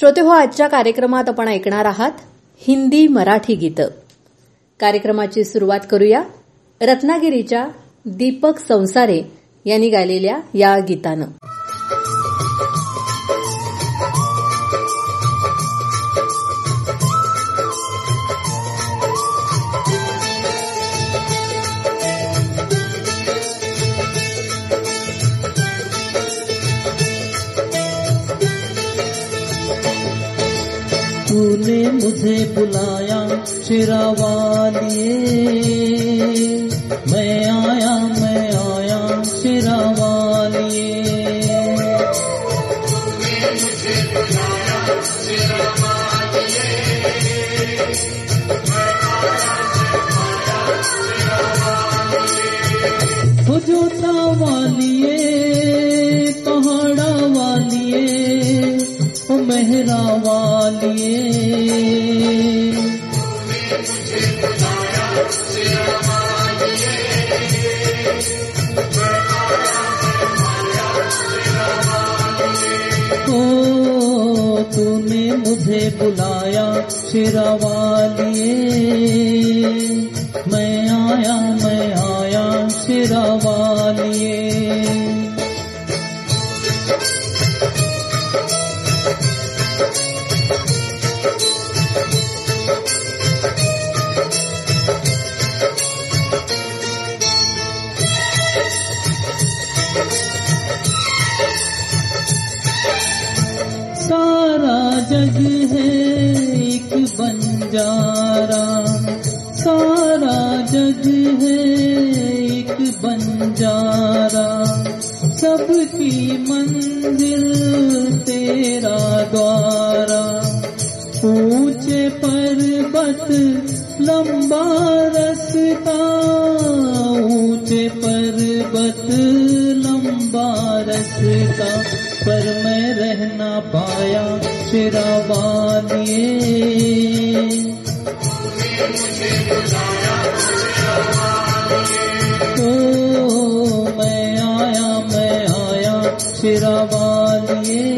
श्रोते हो, आजच्या कार्यक्रमात आपण ऐकणार आहात हिंदी मराठी गीतं. कार्यक्रमाची सुरुवात करूया रत्नागिरीच्या दीपक संसारे यांनी गायलेल्या या गीतानं. तूने मुझे बुलाया शिरा वालिए, मैं आया शिरा वालिए. तूने मुझे बुलाया शिरा वालिए, मैं आया शिरा वालिए. भुजोता वालिए, पहाड़ा वालिए, मेहरा वालिए. ओ तूने मुझे बुलाया शिरा वालिए, मैं आया शिरा वालिए. जग है एक बंजारा, सारा जग है एक बंजारा. सबकी मंजिल तेरा द्वारा, ऊंचे पर्वत लंबा रास्ता, ऊंचे पर्वत लंबा रास्ता. पर मैं रह ना पाया शिरा वालिए. ओ मैं आया शिरा वालिए.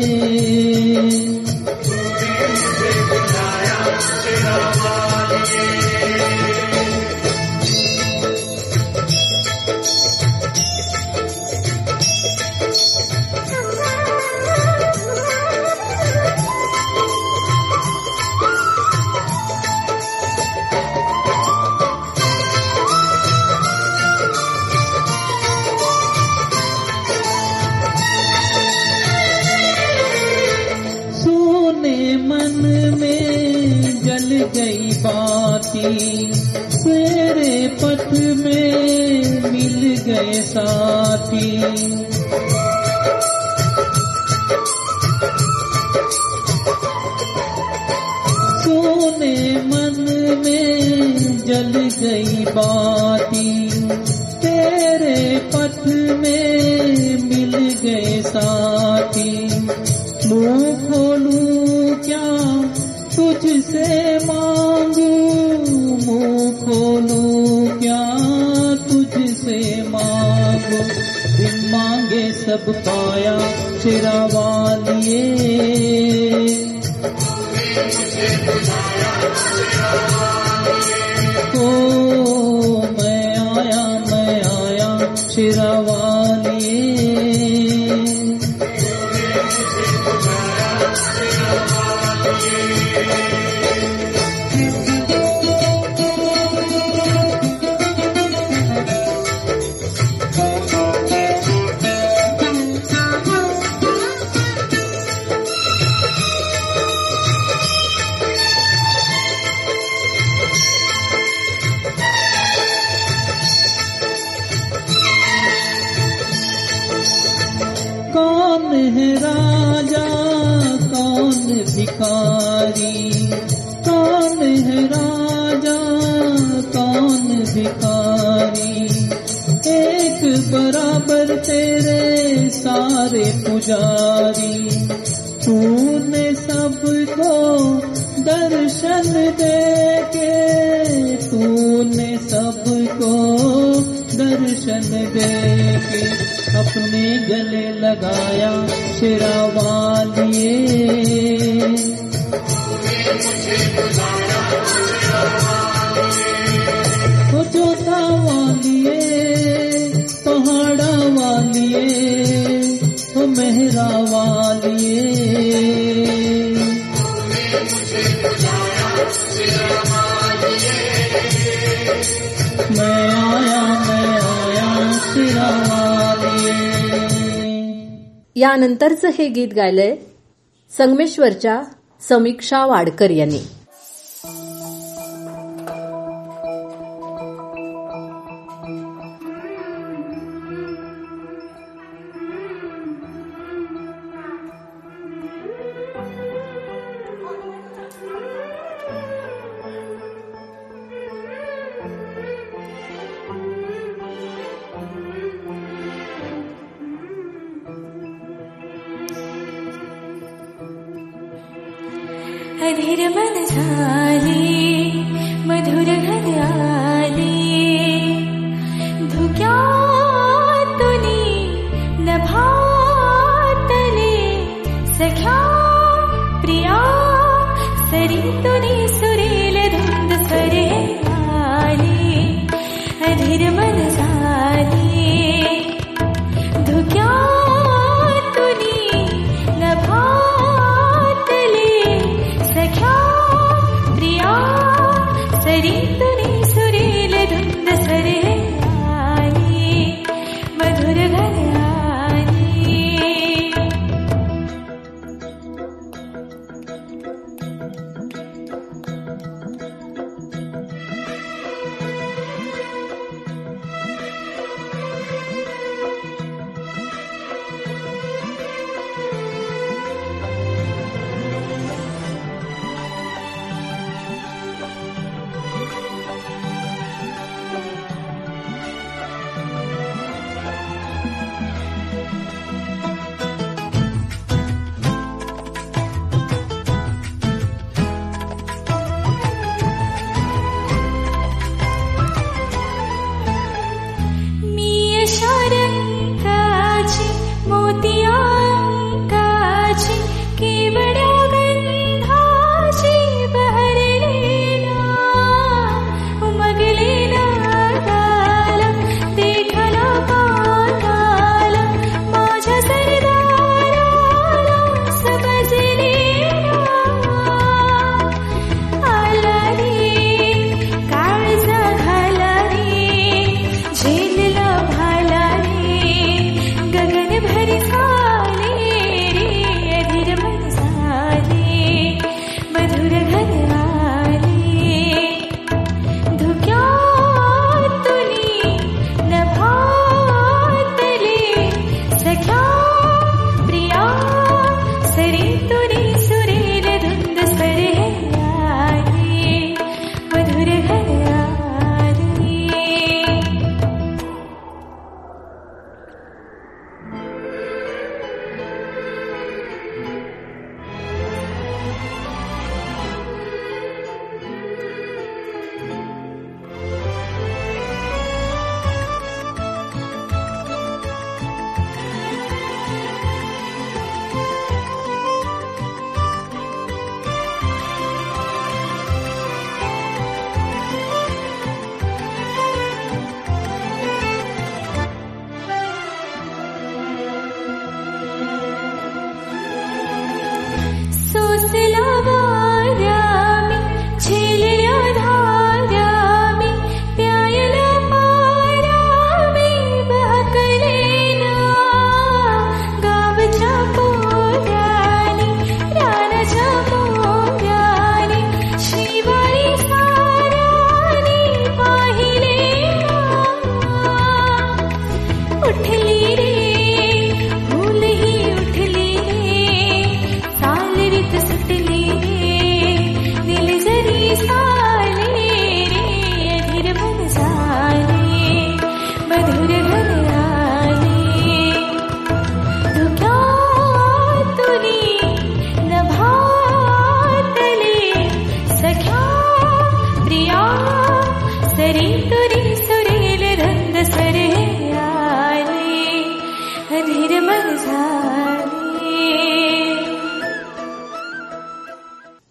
गई बाती तेरे पथ में मिल गए साथी, सोने मन में जल गई बाती तेरे पथ में मिल गए साथी. मुंह खोलूं क्या तुझसे मांगू, मुंह खोलूं क्या तुझसे मांगू. बिन मांगे सब पाया शिरा वालिए. ओ मैं आया शिरा वालिए. कौन है राजा कौन भिखारी, कौन है राजा कौन भिखारी, एक बराबर तेरे सारे पुजारी, तूने सबको दर्शन देके, तूने सबको दर्शन देके, अपने गले लगाया तेरा वालिए, वो जोता वालिए, पहाड़ा वालिए, वो मेहरा वालिए, यानंतरचं हे गीत गायलंय संगमेश्वरच्या समीक्षा वाडकर यांनी. प्रिया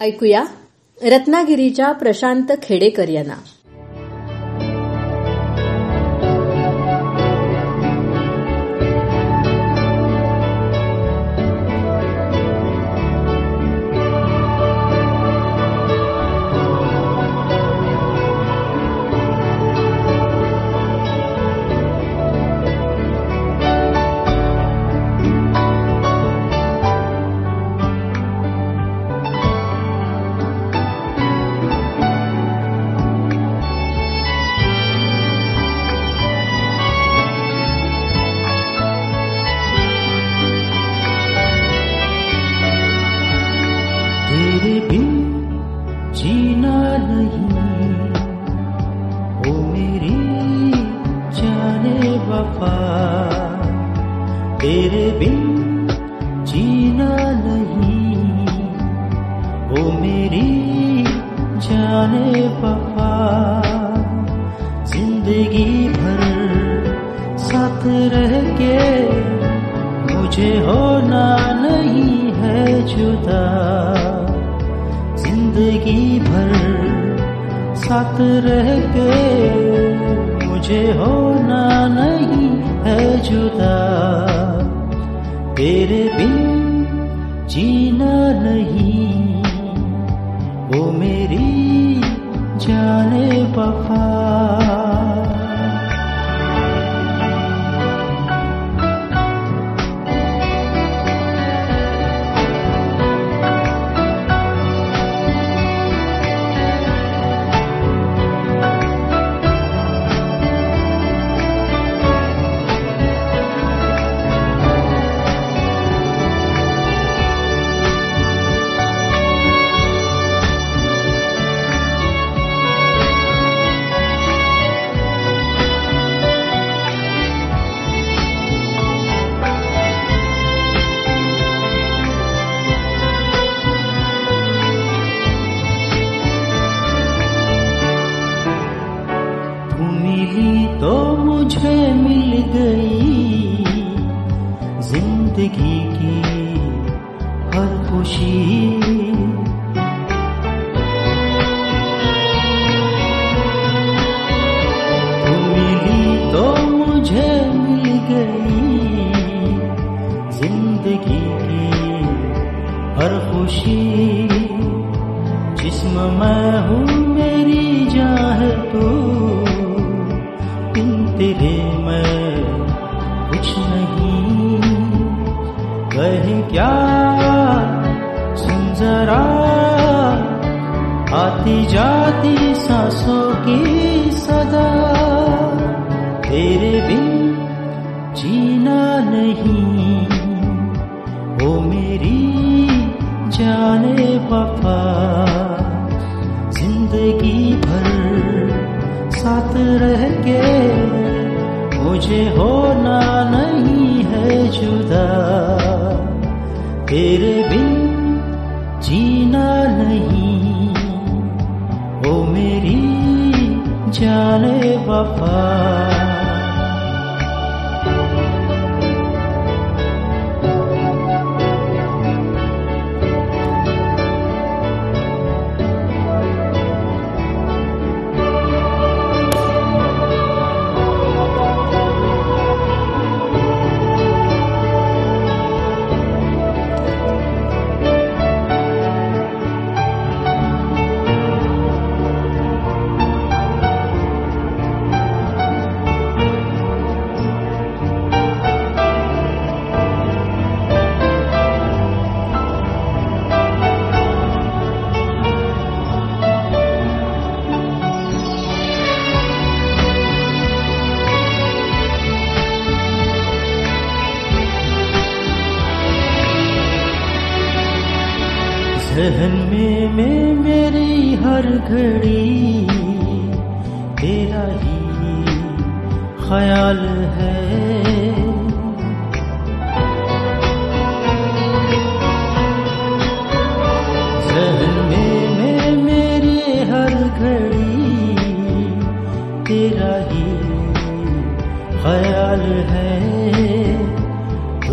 ऐकूया रत्नागिरीच्या प्रशांत खेडेकर यांना.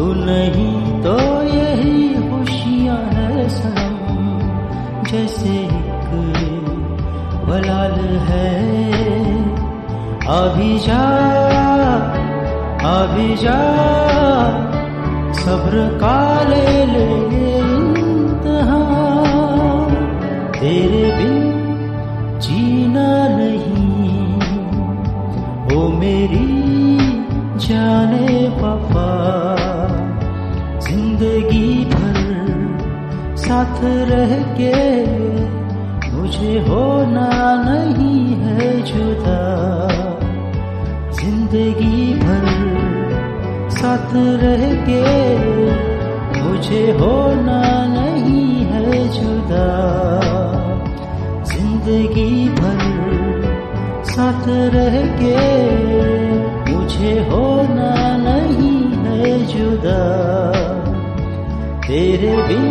तू भी जा सब्र का ले लेंगे इंतहा, तेरे बिन जीना नहीं ओ मेरी जाने वफा, जिंदगी भर साथ रह के मुझे होना नहीं है जुदा, जिंदगी भर साथ रह के मुझे होना नहीं है जुदा, जिंदगी भर साथ रह के मुझे होना नहीं है जुदा, तेरे बिन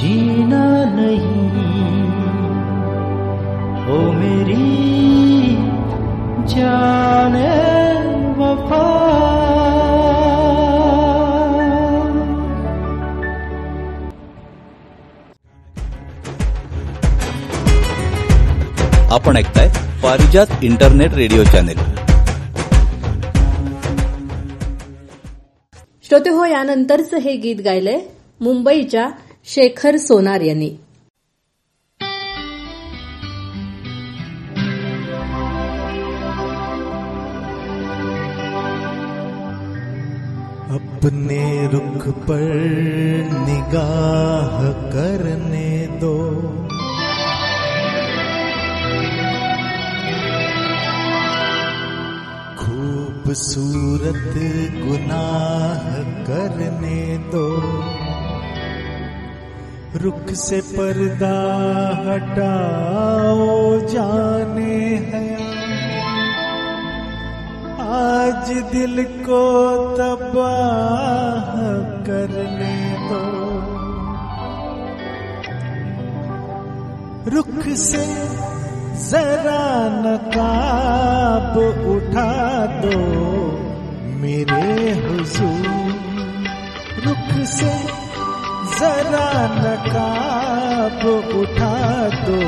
जीना नहीं ओ मेरी जाने वफा. आपण ऐकताय पारिजात इंटरनेट रेडिओ चॅनेल. श्रोते हो, यानंतरचं हे गीत गायलंय मुंबईच्या शेखर सोनार यांनी. अपने रुख पर निगाह करने दो, खूबसूरत गुनाह करने दो, रुख से पर्दा हटाओ जाने हैं, आज दिल को तबाह करने दो, रुख से जरा नकाब उठा दो मेरे हुजूर, रुख से जरा नकाब उठा दो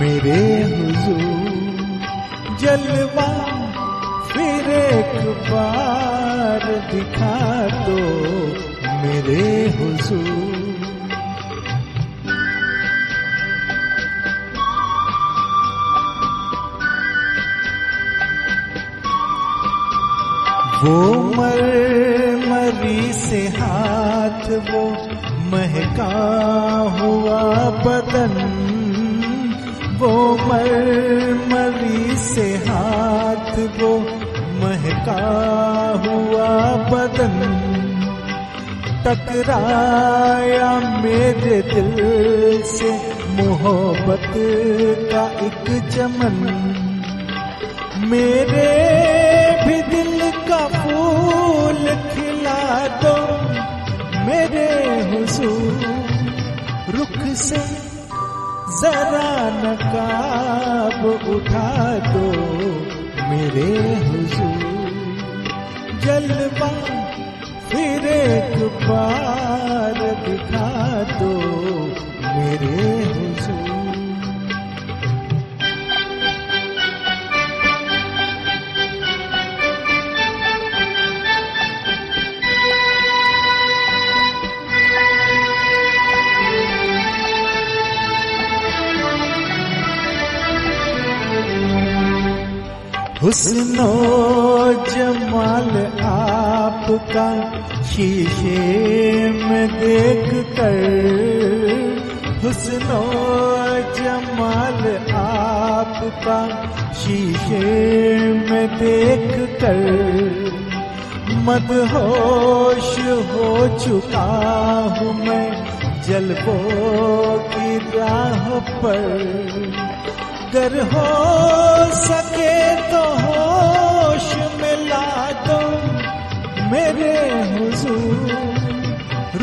मेरे हुजूर, जलवा फिर एक बार दिखा दो मेरे हुजूर. वो मरमरी से हाथ, वो महका हुआ बदन, वो मरमरी से हाथ, वो महका हुआ बदन, टकराया मेरे दिल से मोहब्बत का एक चमन, मेरे भी दिल का फूल खिला दो मेरे हुजूर, रुख से जरा नकाब उठा दो मेरे हुजूर, जलवा फिर एक बार दिखा दो मेरे हुजूर. हुस्नो जमाल आपका शीशे में देख कर, हुस्नो जमाल आपका शीशे में देख कर, मदहोश हो चुका हूँ मैं जलवों की राह पर, अगर हो सके तो होश में ला दो मेरे हुजूर,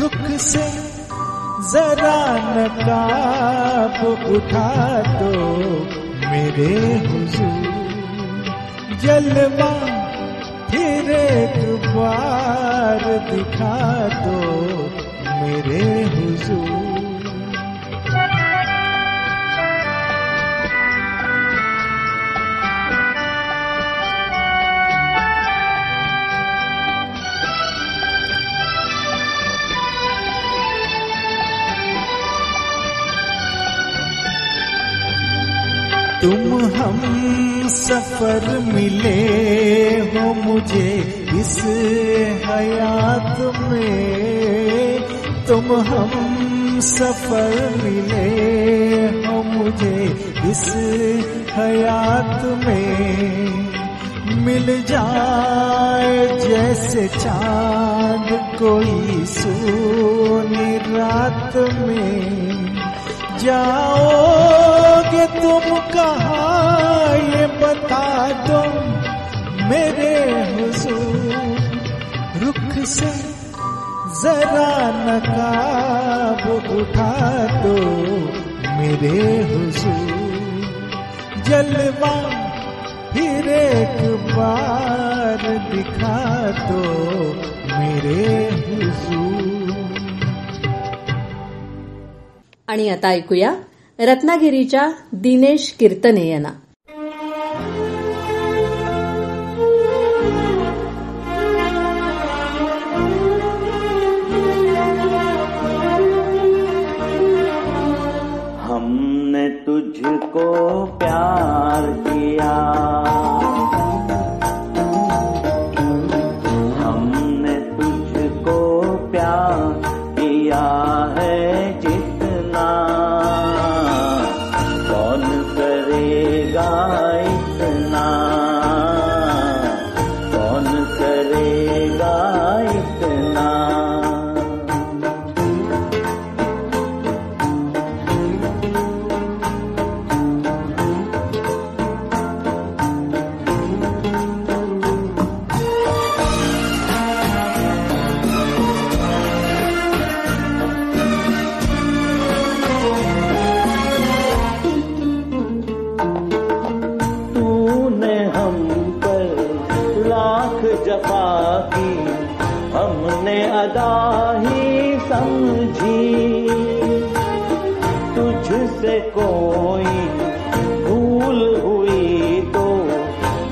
रुख से जरा नकाब उठा दो मेरे हुजूर, जलवा फिर एक बार दिखा दो मेरे हुजूर. तुम हम सफर मिले हो मुझे इस हयात में, तुम हम सफर मिले हो मुझे इस हयात में। मिल जाए जैसे चाँद कोई सोनी रात में, जाओगे तुम कहाँ ये बता दो मेरे हुजूर, रुख से जरा नकाब उठा दो मेरे हुजूर। जलवा फिर एक बार दिखा दो मेरे हुजूर। आणि आता ऐकूया रत्नागिरीच्या दिनेश कीर्तने यांना. हमने तुझको प्यार किया, हमने तुझको प्यार किया है जितना, कौन करेगा इतना, कौन करेगा इतना। तुझसे कोई भूल हुई तो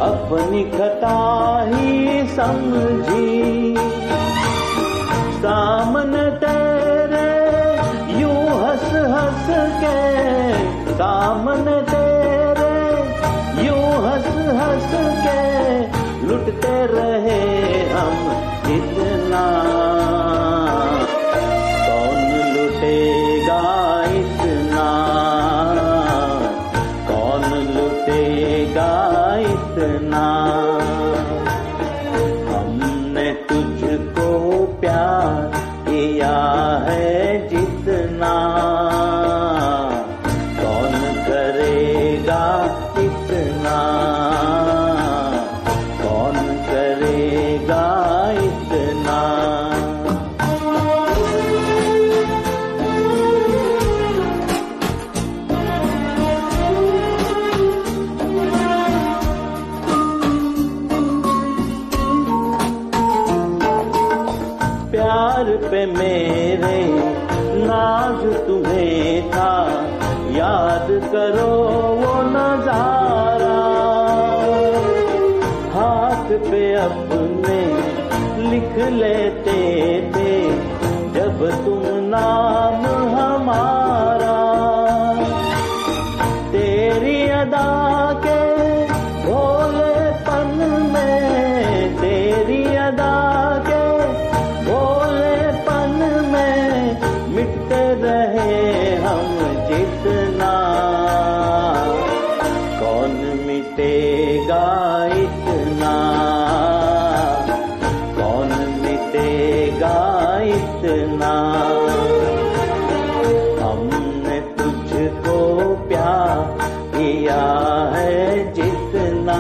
अपनी खता ही समझी, सामने तेरे यूं हंस हंस के, सामने तेरे यूं हंस हंस के लुटते रहे हम इतना, कौन लुटेगा इतना, कौन लुटेगा इतना। हमने तुझको प्यार किया है जितना, कौन करेगा इतना, कौन करेगा इतना। पे मेरे नाज तुम्हें था, याद करो वो नजारा, हाथ पे अपने लिख लेते थे जब तुम नाम हमारा, तेरी अदा के भोलेपन में, तेरी अदा के रहे हम जितना, कौन मिटेगा इतना, कौन मिटेगा इतना। हमने तुझको प्यार किया है जितना,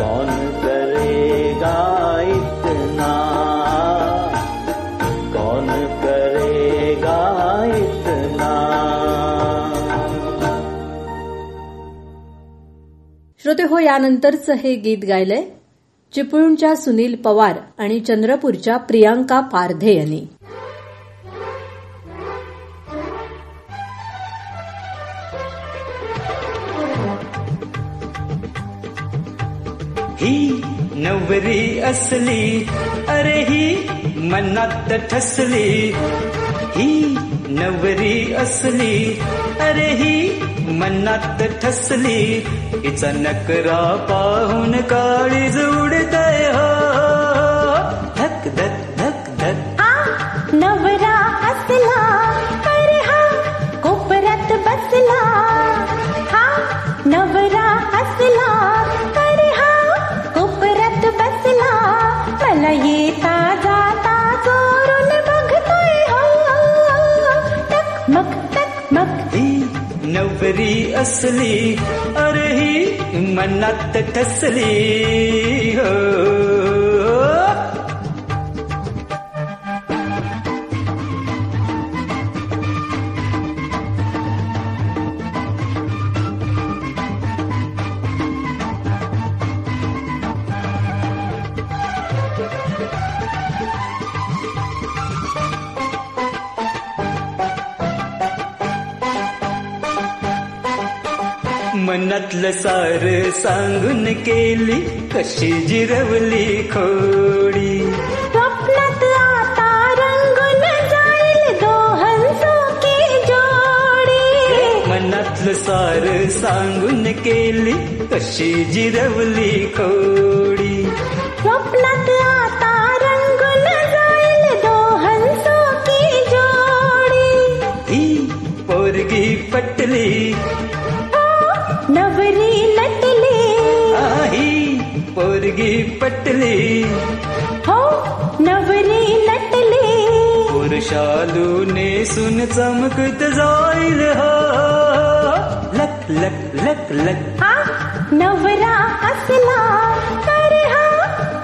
कौन करेगा इतना, कौन करेगा इतना। श्रोते हो, यानंतरचं हे गीत गायलंय चिपळूणच्या सुनील पवार आणि चंद्रपूरच्या प्रियांका पारधे यांनी. ही नवरी असली, अरे ही मनात ठसली, ही नवरी असली, अरे ही मनात ठसली, हिचा नकरा पाहून काळीज उडतय हो. धक धक धक धक हा नवरा असला, अरे हा कोपऱ्यात बसला, हा नवरा असला, अरे हा कोपऱ्यात बसला, मला येता जाता चोरून बघतोय हो. टक मक ही नवरी असली, अरे ही मनात ठसली हो. मनातलं सार सांगून केली कशी जिरवली खोडी, स्वप्नात आता रंगून जाईल दोहंसों की जोडी. मनातलं सार सांगून केली कशी जिरवली खोडी, स्वप्नात आता रंगून जाईल दोहंसों की जोडी. ही पोरगी पटली, नवरी लटली, आई पोरगी पटली हो, नवरी लटली, पुरुषालूने सुन चमकत जाईल हो. लक लक लक लक हा नवरा असला, अरे हा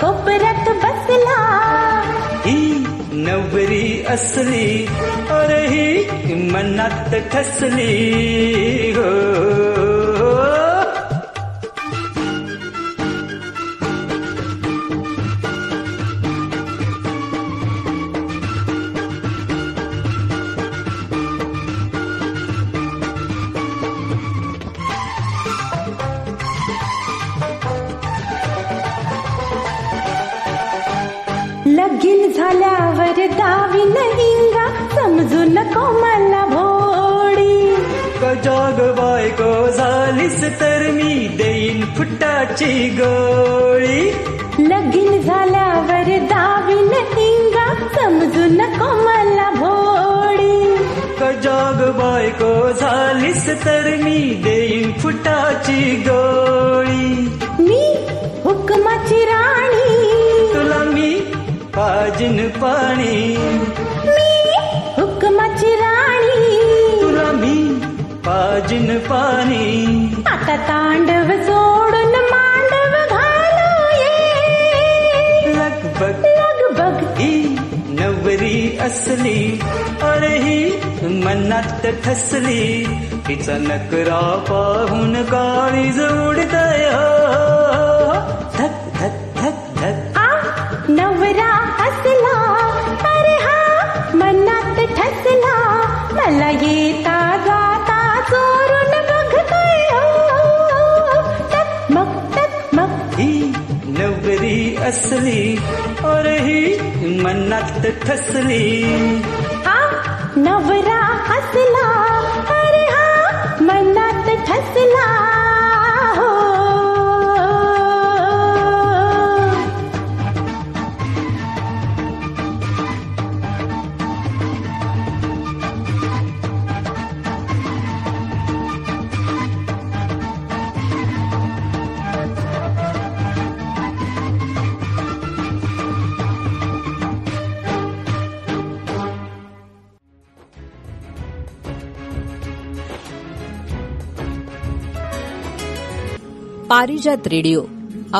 कोपऱ्यात बसला, ही नवरी असली, अरे ही मनात ठसली हो. लगीन झाल्यावर दावीन हिंगा, समजू नको मला भोडी, कजाग बायको झालीस तर मी देईन फुटाची गोळी. लगीन झाल्यावर दावीन हिंगा, समजू नको मला भोडी, कजाग बायको झालीस तर मी देईन फुटाची गोळी. मी हुकमाची राणी, तुला मी पाजन पाणी, मी हुकमाची राणी, तुला मी पाजन पाणी. आता तांडव सोडून मांडव घालूये, लगबग लगबग ही नवरी असली, अरे ही मनात ठसली, तिचा नकरा पाहून काळीज उडतय हो. धक धक धक धक हा नवरा असला, अरे हा मनात ठसला, मला येता जाता चोरून बघतोय हो. टक मक ही नवरी असली, अरे ही मनात ठसली, हा नवरा असला, अरे हा मनात ठसला हो. पारिजात रेडिओ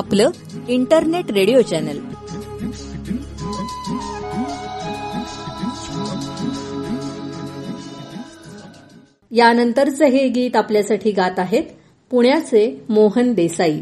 आपलं इंटरनेट रेडिओ चॅनल. यानंतरचं हे गीत आपल्यासाठी गात आहेत पुण्याचे मोहन देसाई.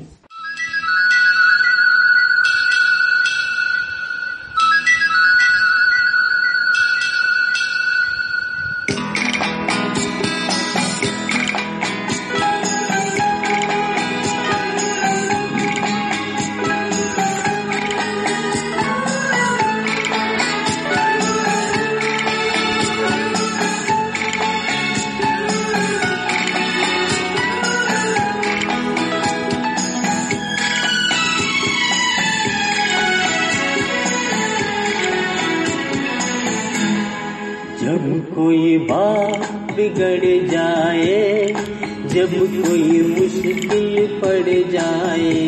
कोई बात बिगड़ जाए, जब कोई मुश्किल पड़ जाए,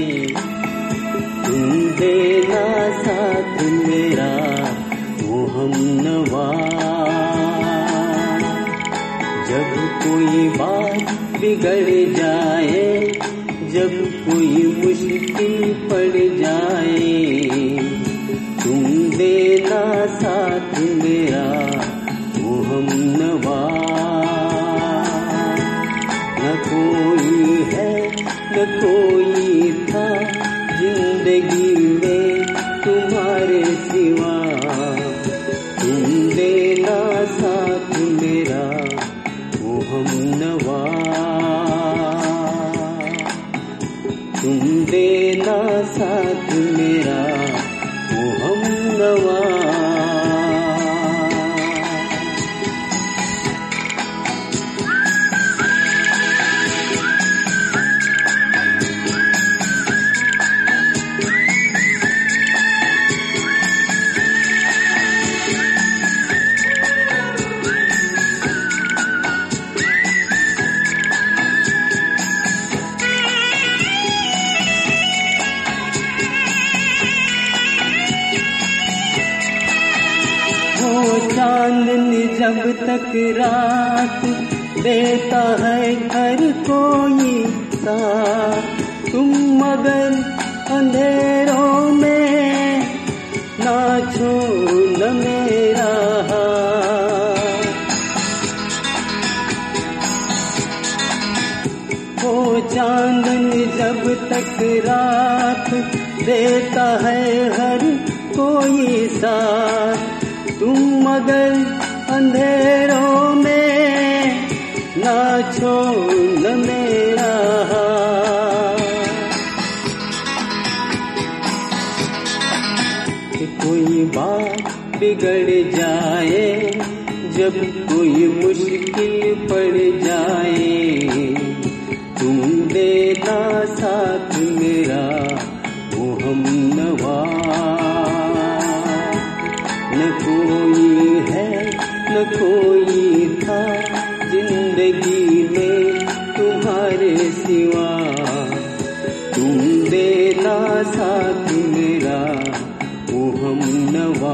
तुम देना साथ मेरा वो हमनवा। जब कोई बात बिगड़ जाए, जब कोई मुश्किल पड़ जाए, तुम देना साथ मेरा वो हम नवा। न कोई है न कोई था जिंदगी में तुम्हारे सिवा, तुम देना साथ मेरा वो हम नवा। तुम देना साथ मेरा वो हम नवा। जब तक रात देता है हर कोई साथ, तुम मगन अंधेरों में ना छोड़ना मेरा हाथ। ओ चांदन जब तक रात देता है हर कोई साथ, तुम मगन अंधेरों में ना छोड़ मेरा हाथ। कोई बात बिगड़ जाए, जब कोई मुश्किल पड़ जाए, तुम देना साथ मेरा वो हम नवा। न कोई है न कोई था जिंदगी में तुम्हारे सिवा, तुम देना साथ मेरा वो हम नवा।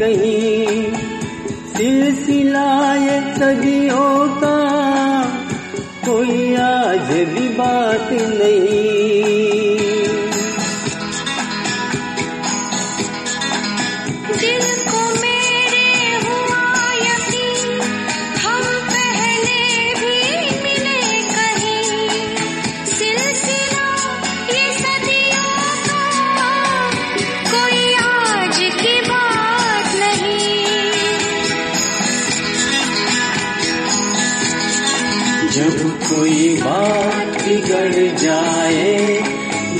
कहीं सिलसिला ये सदियों का कोई आज भी बात नहीं।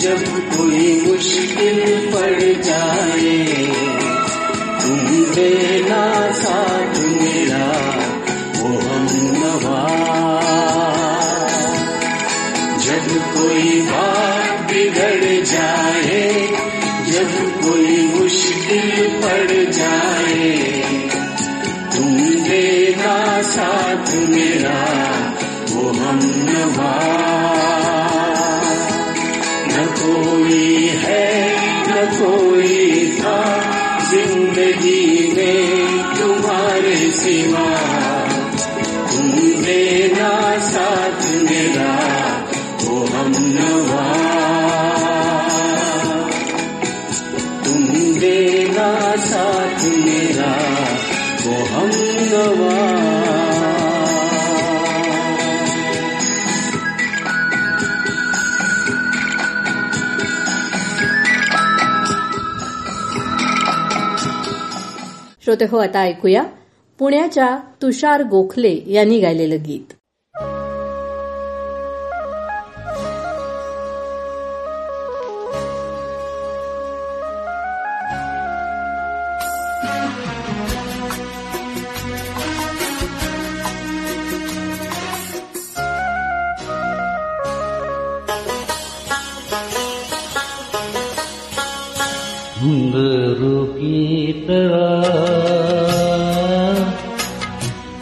जब कोई मुश्किल पड़ जाए तुम देना साथ मेरा वो हमनवा। जब कोई बात बिगड़ जाए जब कोई मुश्किल पड़ जाए तुम देना साथ मेरा वो हमनवा। कोई है न कोई था जिंदगी में तुम्हारे सिवा तुम देना साथ मेरा वो हम नवा। तुम देना साथ मेरा वो हम नवा। श्रोते हो, आता ऐकूया पुण्याच्या तुषार गोखले यांनी गायलेलं गीत।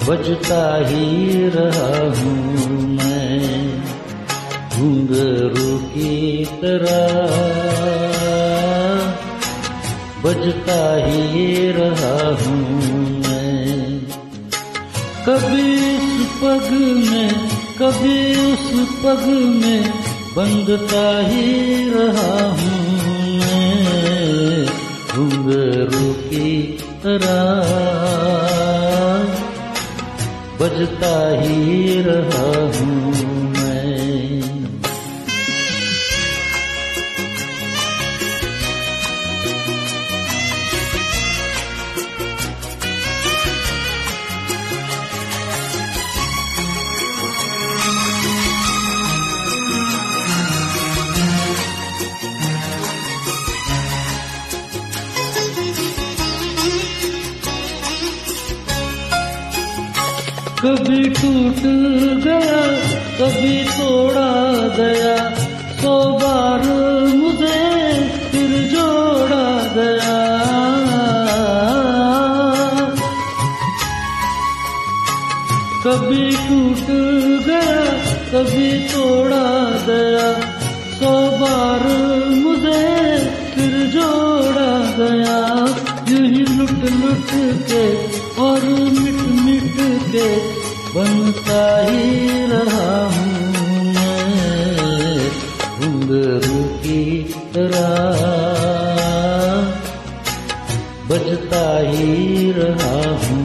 बजता ही रहा हूँ मैं घुंघरू की तरह, बजता ही रहा हूँ मैं। कभी इस पग में कभी उस पग में बंधता ही रहा हूँ मैं घुंघरू की तरह, बजता ही रहा हूँ मैं। कभी टूट गया कभी तोड़ा गया 100 बार मुझे फिर जोड़ा गया। कभी टूट गया कभी तोड़ा गया 100 बार मुझे फिर जोड़ा गया। यही लुट लुट के और मिट मिट के बनता ही रहा हूँ मैं घुंघरू की तरह, बजता ही रहा हूँ।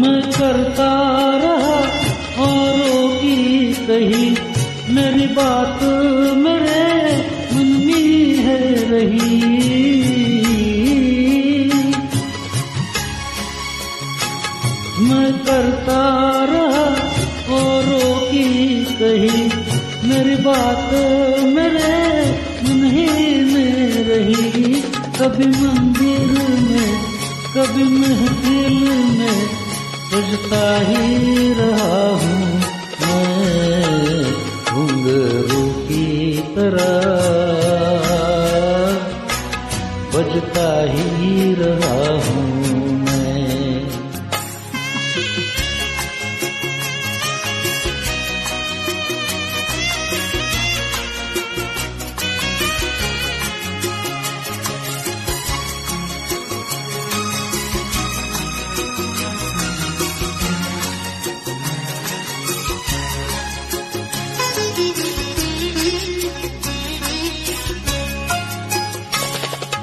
मैं करता रहा औरों की कही मेरी बात मेरे मन में है रही। मैं करता रहा औरों की कही मेरी बात मेरे मन में रही। कभी मंदिर में कभी महफिल में बजता ही रहा हूँ मैं घुंघरू की जरा बजता ही रहा हूँ मैं।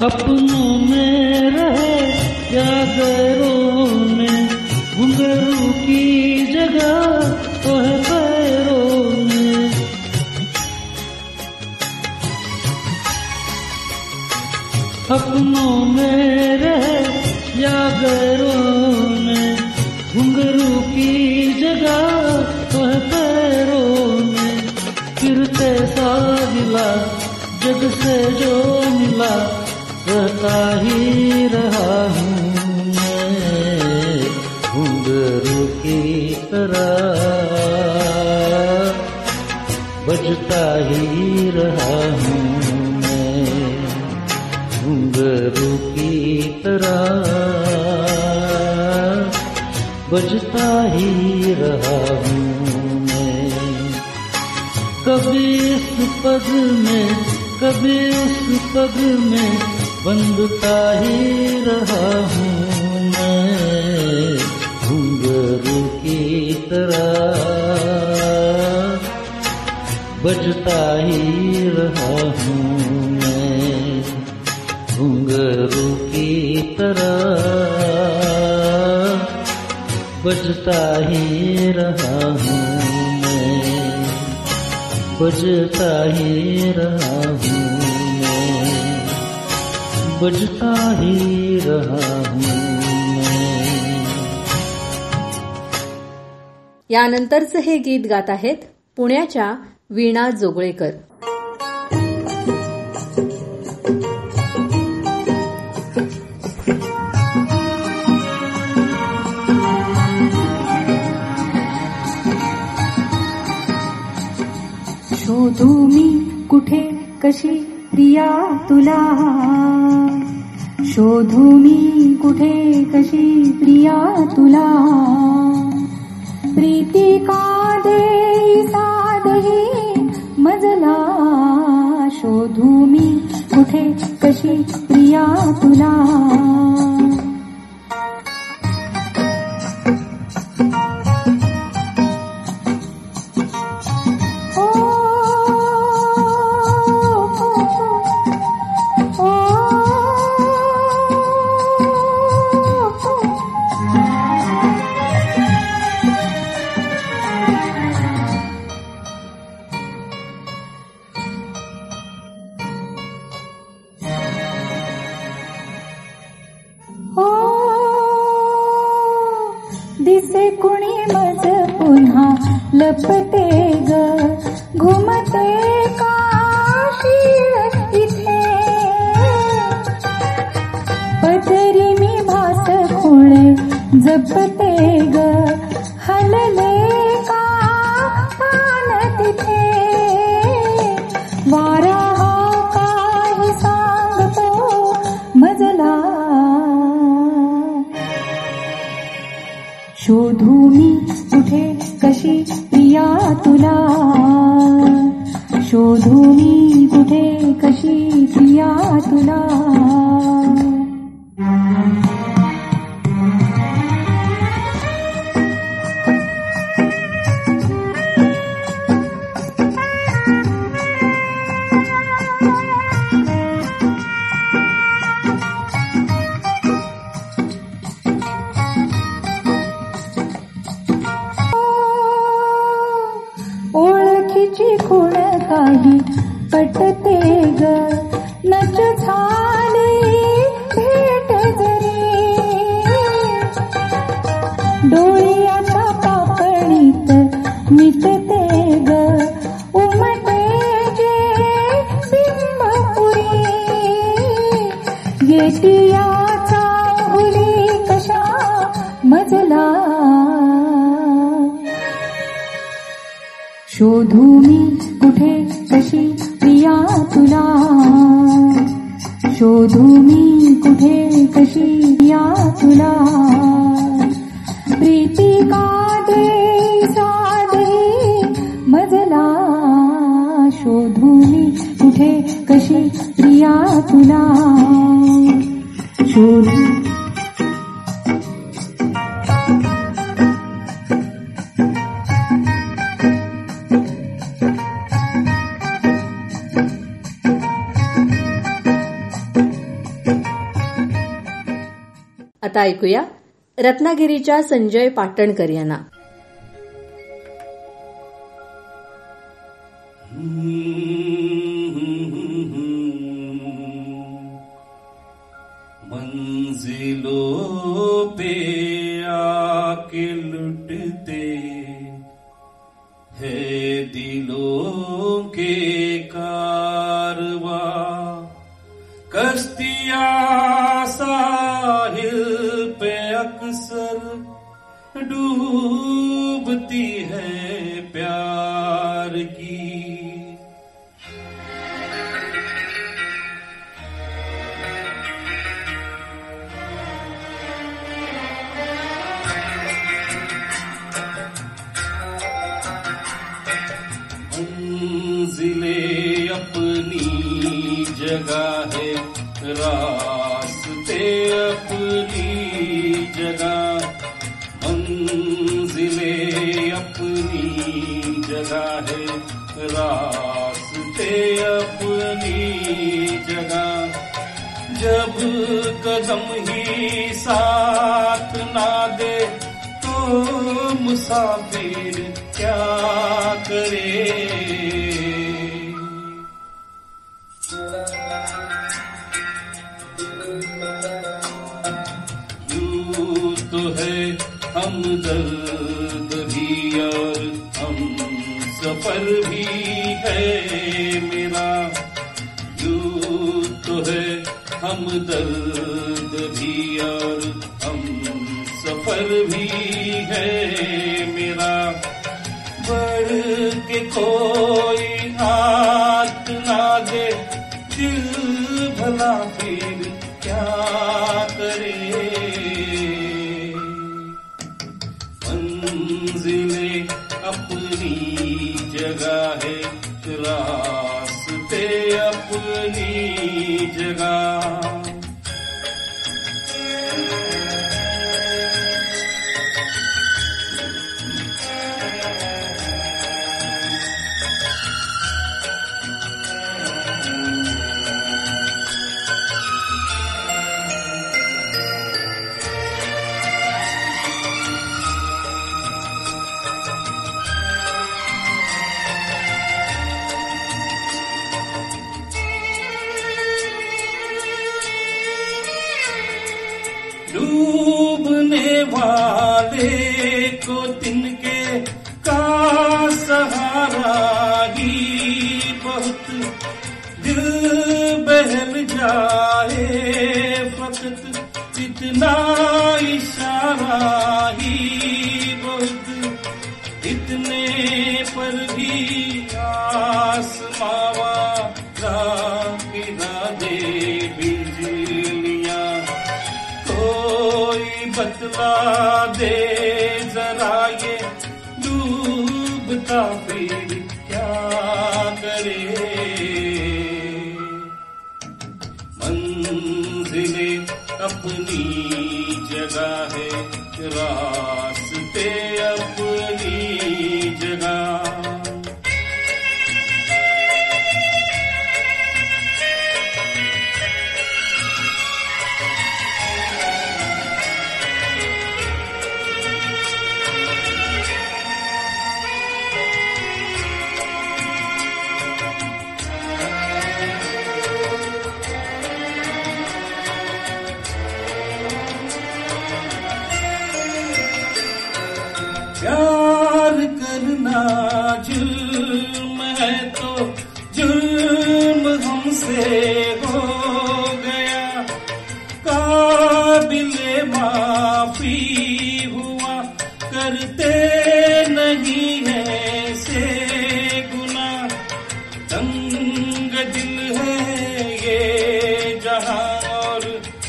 अपनों में रहे या गैरों में, घुंघरू की जगह तो है पैरों में। अपनों में रहे या गैरों में, घुंघरू की जगह तो है पैरों में। गिरते सा गिला जग से जो मिला, रहता ही रहा हूँ मैं घुंघरू की तरह, बजता ही रहा हूँ मैं घुंघरू की तरह, बजता ही रहा हूँ मैं। कभी इस पद में, कभी उस पद में, बंधता ही रहा हूँ मैं घुंघरू की तरह, बजता ही रहा हूँ मैं घुंघरू की तरह, बजता ही रहा हूँ मैं, बजता ही रहा हूँ, बजता ही रहा हूँ। यानंतरचं हे गीत गात आहेत पुण्याच्या वीणा जोगळेकर. शोधू मी कुठे कशी प्रिया तुला, शोधू मी कुठे कशी प्रिया तुला, प्रीती का देई साधही मजला, शोधू मी कुठे कशी प्रिया तुला. शोधू मी कुठे कशी प्रिया कशी या तुला प्रीती काढे साधे मजला शोधू मी कुठे कशी प्रिया तुला शोधू ऐकूया रत्नागिरीच्या संजय पाटणकर यांना. मंजिलों पे आके लुटते है दिलों के कारवा कश्तिया साहिल अक्सर डूबती है प्यार की मंजिले अपनी जगह है रास्ते अपनी जगह मंजिले अपनी जगह है रास्ते अपनी जगह जब कदम ही साथ ना दे तो मुसाफिर क्या करे हम दर्द भी और हम सफर भी है मेरा यूं तो है हम दर्द भी और हम सफर भी है मेरा बढ़ के कोई हाथ ना दे दिल भला फिर क्या करे अपनी जगह है रास्ते अपनी जगह इतना इशारा ही बहुत इतने पर भी आसमावा दे बिजलियां कोई बतला दे जरा ये डूबता फिर क्या करे अपनी जगह है रास्ते अपनी जगह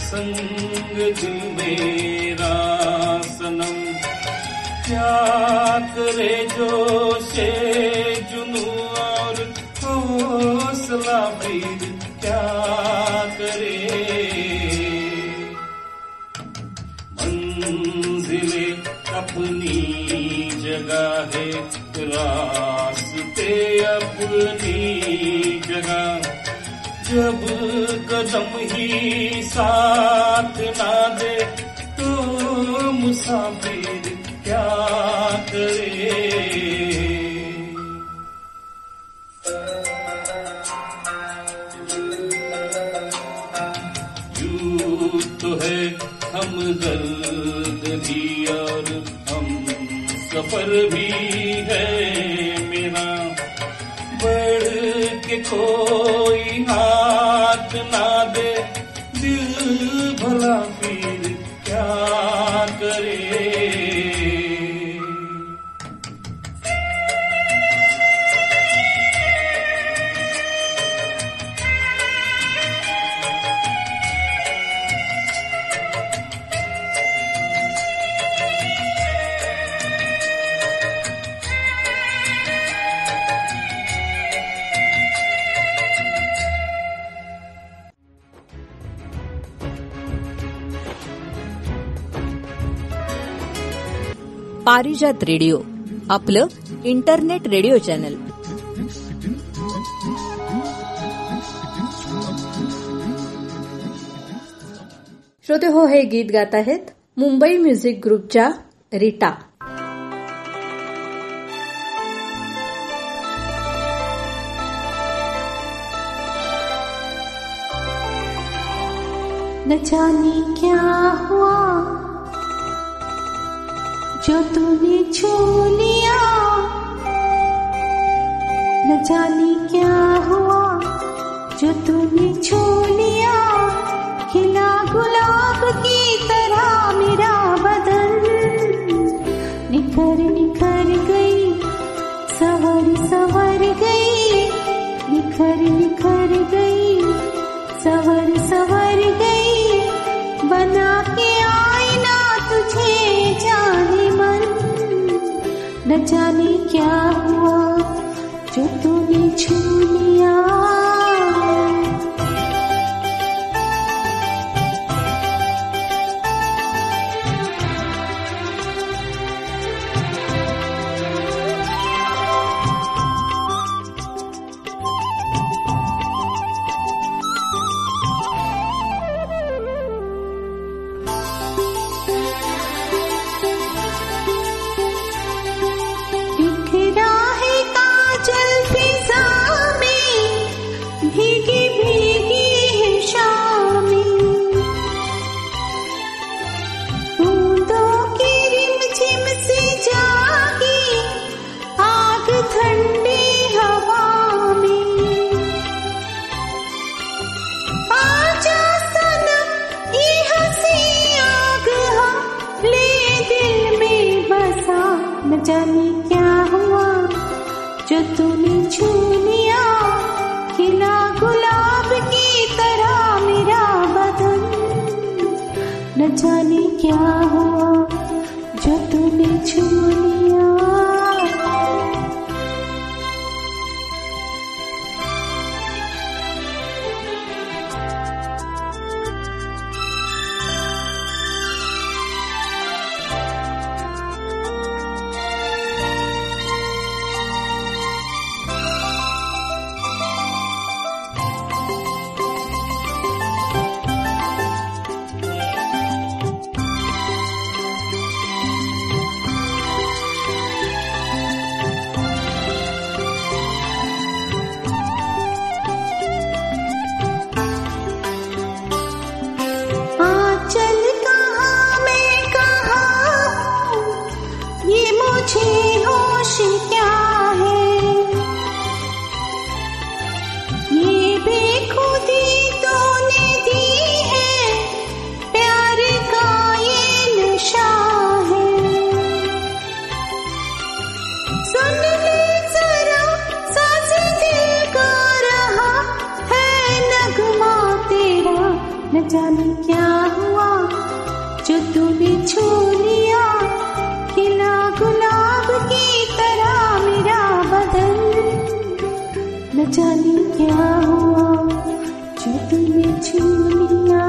संग जोशे जुनू और हौसला फिर क्या करे, मंजिले अपनी जगह है, रास्ते अपनी जगह, जब कदम ही साथ ना दे तो मुसाफिर क्या करे. यूं तो है हम दर्द भी और हम सफर भी है मेरा, बढ़ के कोई हाथ ना दे दिल भला फिर क्या करे. पारिजात रेडिओ आपलं इंटरनेट रेडिओ चॅनल. श्रोते हो, हे गीत गात आहेत मुंबई म्युझिक ग्रुपच्या रीटा. न जाने क्या हुआ जो तूने छू लिया, न जाने क्या हुआ जो तूने छू लिया, खिला गुलाब की तरह मेरा बदन, निखर निखर गई सवर गई, निखर निखर गई सवर गई, बना के आईना तुझे जाने मन. न जाने क्या हुआ जो तूने छू लिया. जाने क्या हुआ जो तूने छू लिया,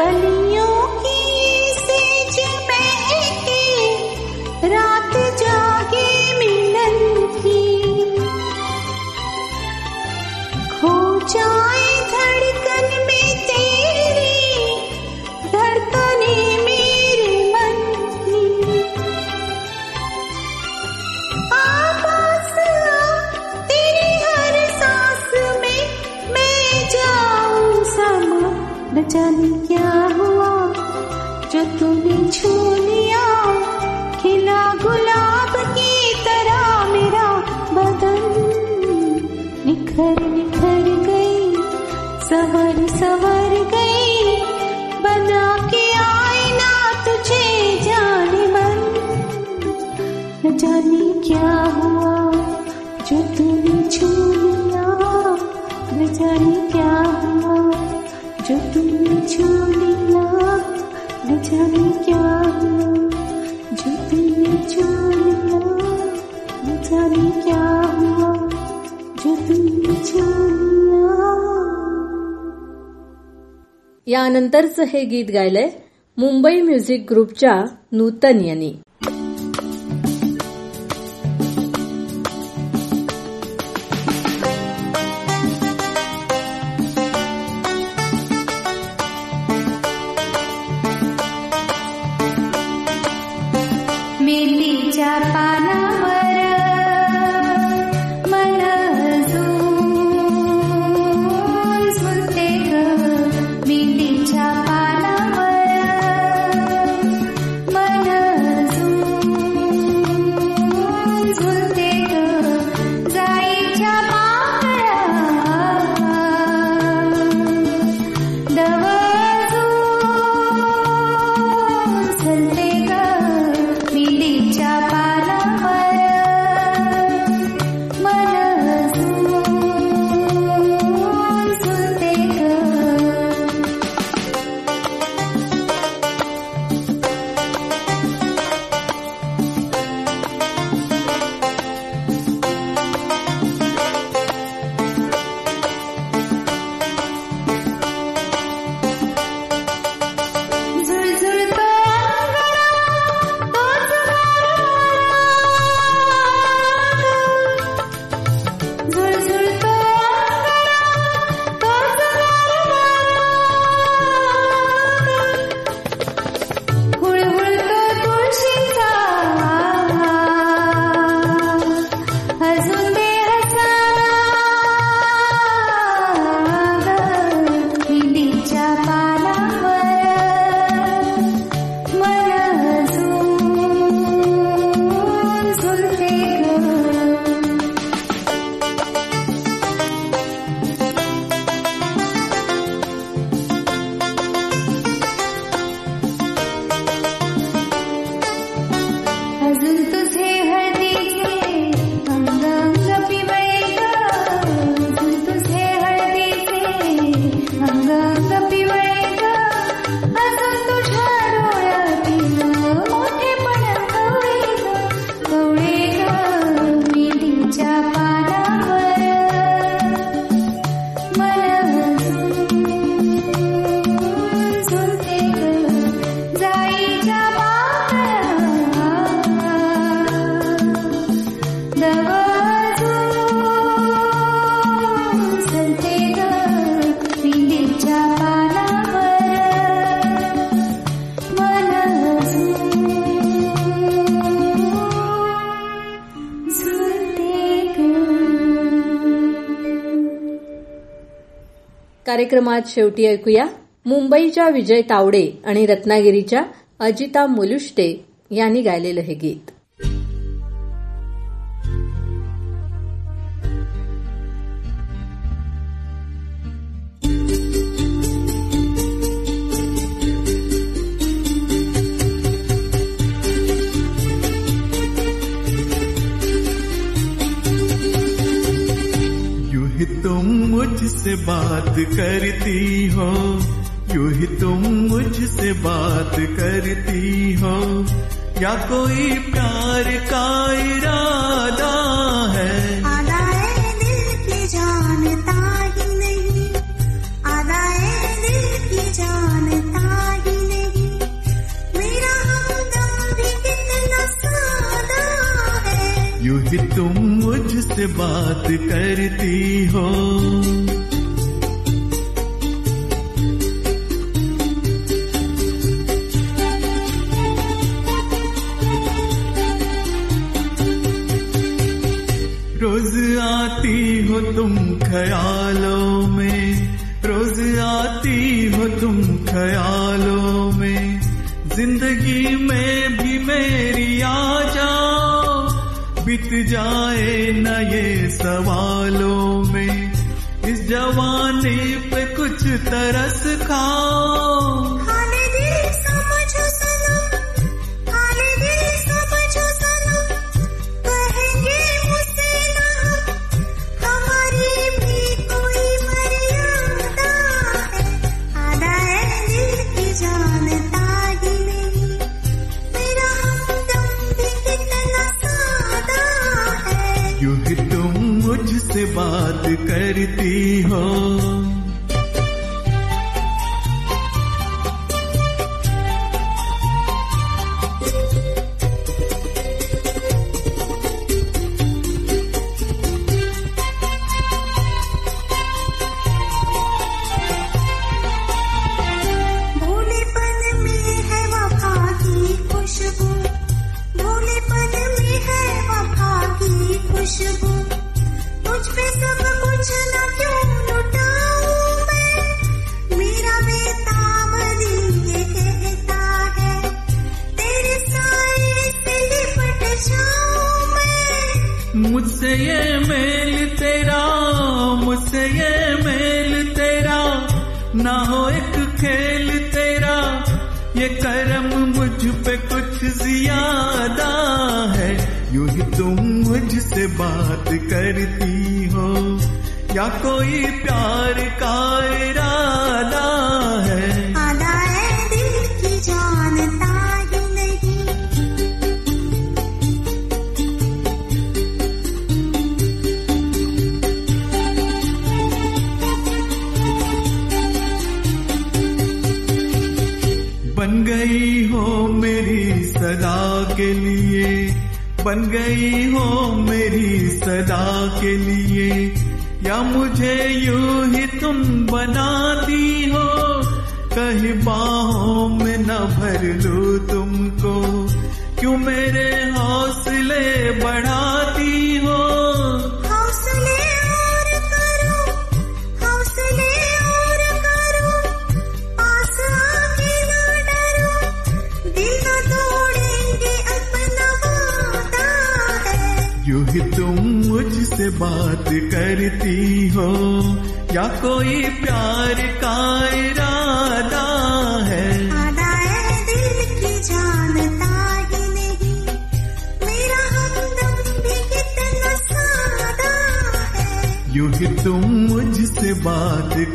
कलियों की सेज महके रात जागे मिलन की, खो जाए धड़कन में तेरी धड़कने मेरे मन की, आवाज़ तेरी हर सांस में मैं जाऊं समा, न जाने क्या जो तूने छू लिया, खिला गुलाब की तरह मेरा बदन, निखर निखर गई सवर सवर गई, बना के आईना तुझे जाने मन, न जाने क्या हुआ जो तूने छू लिया, न जाने क्या हुआ जो तूने छू लिया, न जाने क्या हुआ जो तूने छू लिया, न जाने क्या हुआ जो तूने छू लिया. यानंतरचं हे गीत गायलंय मुंबई म्युझिक ग्रुपच्या नूतन यांनी. कार्यक्रमात शेवटी ऐकूया मुंबईच्या विजय तावडे आणि रत्नागिरीच्या अजिता मुलुष्टे यांनी गायलेलं हे गीत. तुम मुझसे बात करती हो, यूं ही तुम मुझसे बात करती हो, या कोई प्यार का इरादा है? आधा है दिल की जानता ही नहीं, आधा है दिल की जानता ही नहीं, मेरा हमदम भी कितना सादा है, यूं ही तुम मुझसे बात करती हो. रोज आती हो तुम ख्यालों में, रोज आती हो तुम ख्यालों में, जिंदगी में भी मेरी आ जाओ, बीत जाए न ये सवालों में, इस जवानी पे कुछ तरस खाओ. हाले दिल समझो सनम, हाले दिल समझो सनम, कहेंगे मुझसे ना हमारी भी कोई मर्यादा है, आधा है दिल की जानता ही नहीं, मेरा हमदम भी कितना सादा है, यूं ही तुम मुझसे बात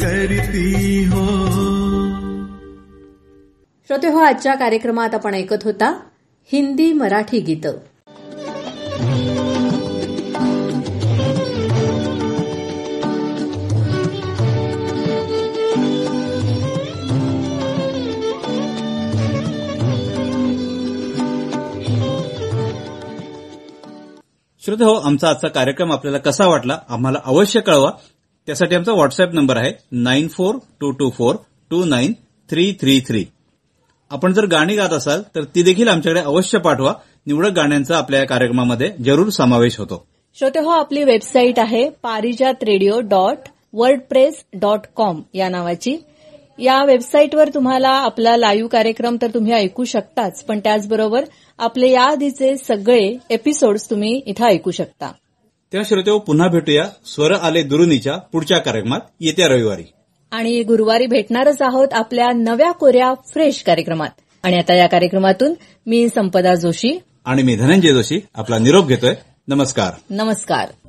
करती हो. श्रोतेहो, आजच्या कार्यक्रमात आपण ऐकत होता हिंदी मराठी गीतं. श्रोतेहो, आमचा आजचा कार्यक्रम आपल्याला कसा वाटला आम्हाला अवश्य कळवा. त्यासाठी आमचा व्हॉट्सअप नंबर आहे 9422429333. आपण जर गाणी गात असाल तर ती देखील आमच्याकडे अवश्य पाठवा. निवडक गाण्यांचा आपल्या या कार्यक्रमामध्ये जरूर समावेश होतो. श्रोतेहो, आपली वेबसाईट आहे पारिजात रेडिओ wordpress.com या नावाची. या वेबसाईटवर तुम्हाला आपला लाईव्ह कार्यक्रम तर तुम्ही ऐकू शकताच, पण त्याचबरोबर आपले याआधीचे सगळे एपिसोड्स तुम्ही इथं ऐकू शकता. त्या श्रोत्यांनो, पुन्हा भेटूया स्वर आले दुरुनीच्या पुढच्या कार्यक्रमात येत्या रविवारी, आणि गुरुवारी भेटणारच आहोत आपल्या नव्या कोऱ्या फ्रेश कार्यक्रमात. आणि आता या कार्यक्रमातून मी संपदा जोशी आणि मी धनंजय जोशी आपला निरोप घेतोय. नमस्कार. नमस्कार.